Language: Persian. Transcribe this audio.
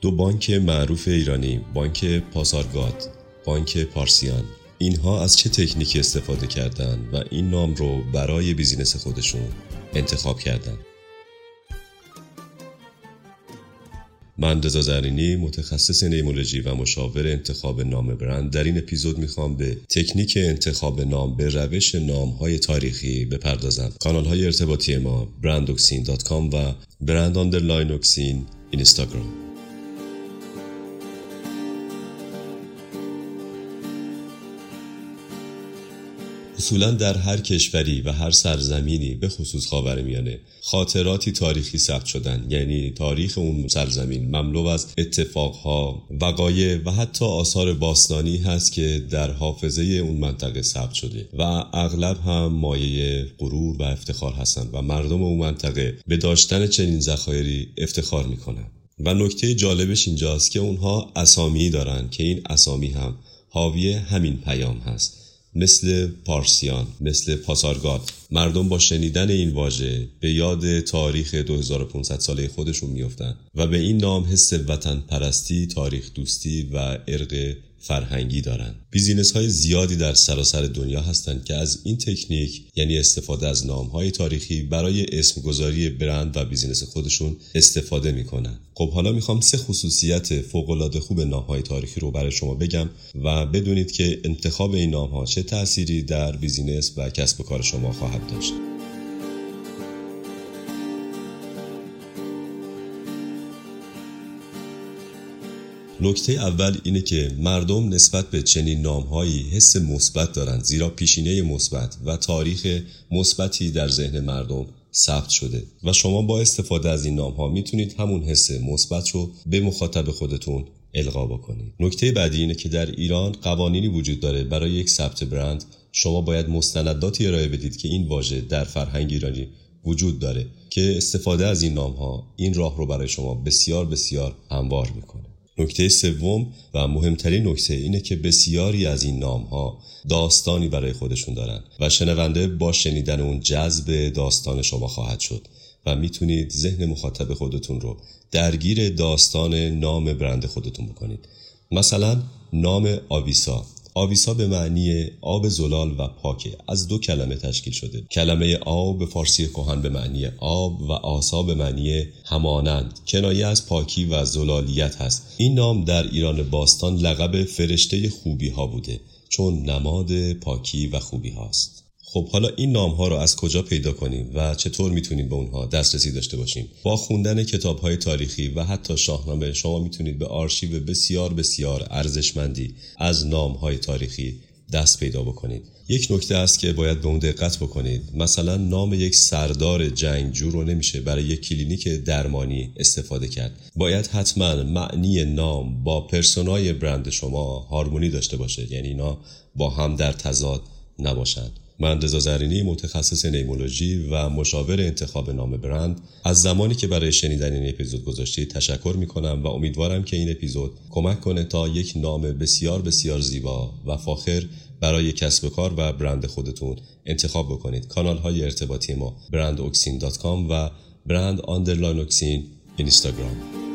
دو بانک معروف ایرانی، بانک پاسارگاد، بانک پارسیان، اینها از چه تکنیک استفاده کردند و این نام رو برای بیزینس خودشون انتخاب کردند؟ من رضا زرینی، متخصص نیمولوژی و مشاور انتخاب نام برند، در این اپیزود میخوام به تکنیک انتخاب نام به روش نام‌های تاریخی بپردازم. کانال‌های ارتباطی ما برندوکسین.com و برند آندر لاین اینستاگرام. اصولاً در هر کشوری و هر سرزمینی، به خصوص خاورمیانه، خاطراتی تاریخی ثبت شدن، یعنی تاریخ اون سرزمین مملو از اتفاقها، وقایع و حتی آثار باستانی هست که در حافظه اون منطقه ثبت شده و اغلب هم مایه غرور و افتخار هستند و مردم اون منطقه به داشتن چنین ذخایری افتخار میکنن. و نکته جالبش اینجاست که اونها اسامی دارن که این اسامی هم حاوی همین پیام هست، مثل پارسیان، مثل پاسارگاد. مردم با شنیدن این واژه به یاد تاریخ 2500 ساله خودشون میافتن و به این نام حس وطن پرستی، تاریخ دوستی و ارق فرهنگی دارن. بیزینس های زیادی در سراسر دنیا هستند که از این تکنیک، یعنی استفاده از نام های تاریخی، برای اسم گذاری برند و بیزینس خودشون استفاده میکنن. خب حالا میخوام 3 خصوصیت فوق العاده خوب نام های تاریخی رو برای شما بگم و بدونید که انتخاب این نام ها چه تأثیری در بیزینس و کسب و کار شما خواهد داشت. نکته اول اینه که مردم نسبت به چنین نام‌هایی حس مثبت دارند، زیرا پیشینه مثبت و تاریخ مثبتی در ذهن مردم ثبت شده و شما با استفاده از این نام‌ها میتونید همون حس مثبت رو به مخاطب خودتون القا بکنید. نکته بعدی اینه که در ایران قوانینی وجود داره. برای یک ثبت برند شما باید مستنداتی ارائه بدید که این واژه در فرهنگ ایرانی وجود داره که استفاده از این نام‌ها این راه رو برای شما بسیار هموار می‌کنه. نکته سوم و مهمترین نکته اینه که بسیاری از این نام‌ها داستانی برای خودشون دارن و شنونده با شنیدن اون جذب داستان شما خواهد شد و میتونید ذهن مخاطب خودتون رو درگیر داستان نام برند خودتون بکنید. مثلا نام آویسا به معنی آب زلال و پاکه، از 2 کلمه تشکیل شده. کلمه آب به فارسی کهن به معنی آب و آسا به معنی همانند، کنایه از پاکی و زلالیت هست. این نام در ایران باستان لقب فرشته خوبی ها بوده، چون نماد پاکی و خوبی هاست. خب حالا این نام ها رو از کجا پیدا کنیم و چطور میتونیم به اونها دسترسی داشته باشیم؟ با خوندن کتاب های تاریخی و حتی شاهنامه شما میتونید به آرشیو بسیار ارزشمندی از نام های تاریخی دست پیدا بکنید. یک نکته است که باید به اون دقت بکنید. مثلا نام یک سردار جنگجو رو نمیشه برای یک کلینیک درمانی استفاده کرد. باید حتما معنی نام با پرسونای برند شما هارمونی داشته باشه، یعنی اینا با هم در تضاد نباشند. من رضا زرینی، متخصص نیمولوژی و مشاور انتخاب نام برند، از زمانی که برای شنیدن این اپیزود گذاشتید تشکر میکنم و امیدوارم که این اپیزود کمک کنه تا یک نام بسیار زیبا و فاخر برای کسب و کار و برند خودتون انتخاب بکنید. کانال های ارتباطی ما برندوکسین.com و برند آندر لاین اینستاگرام.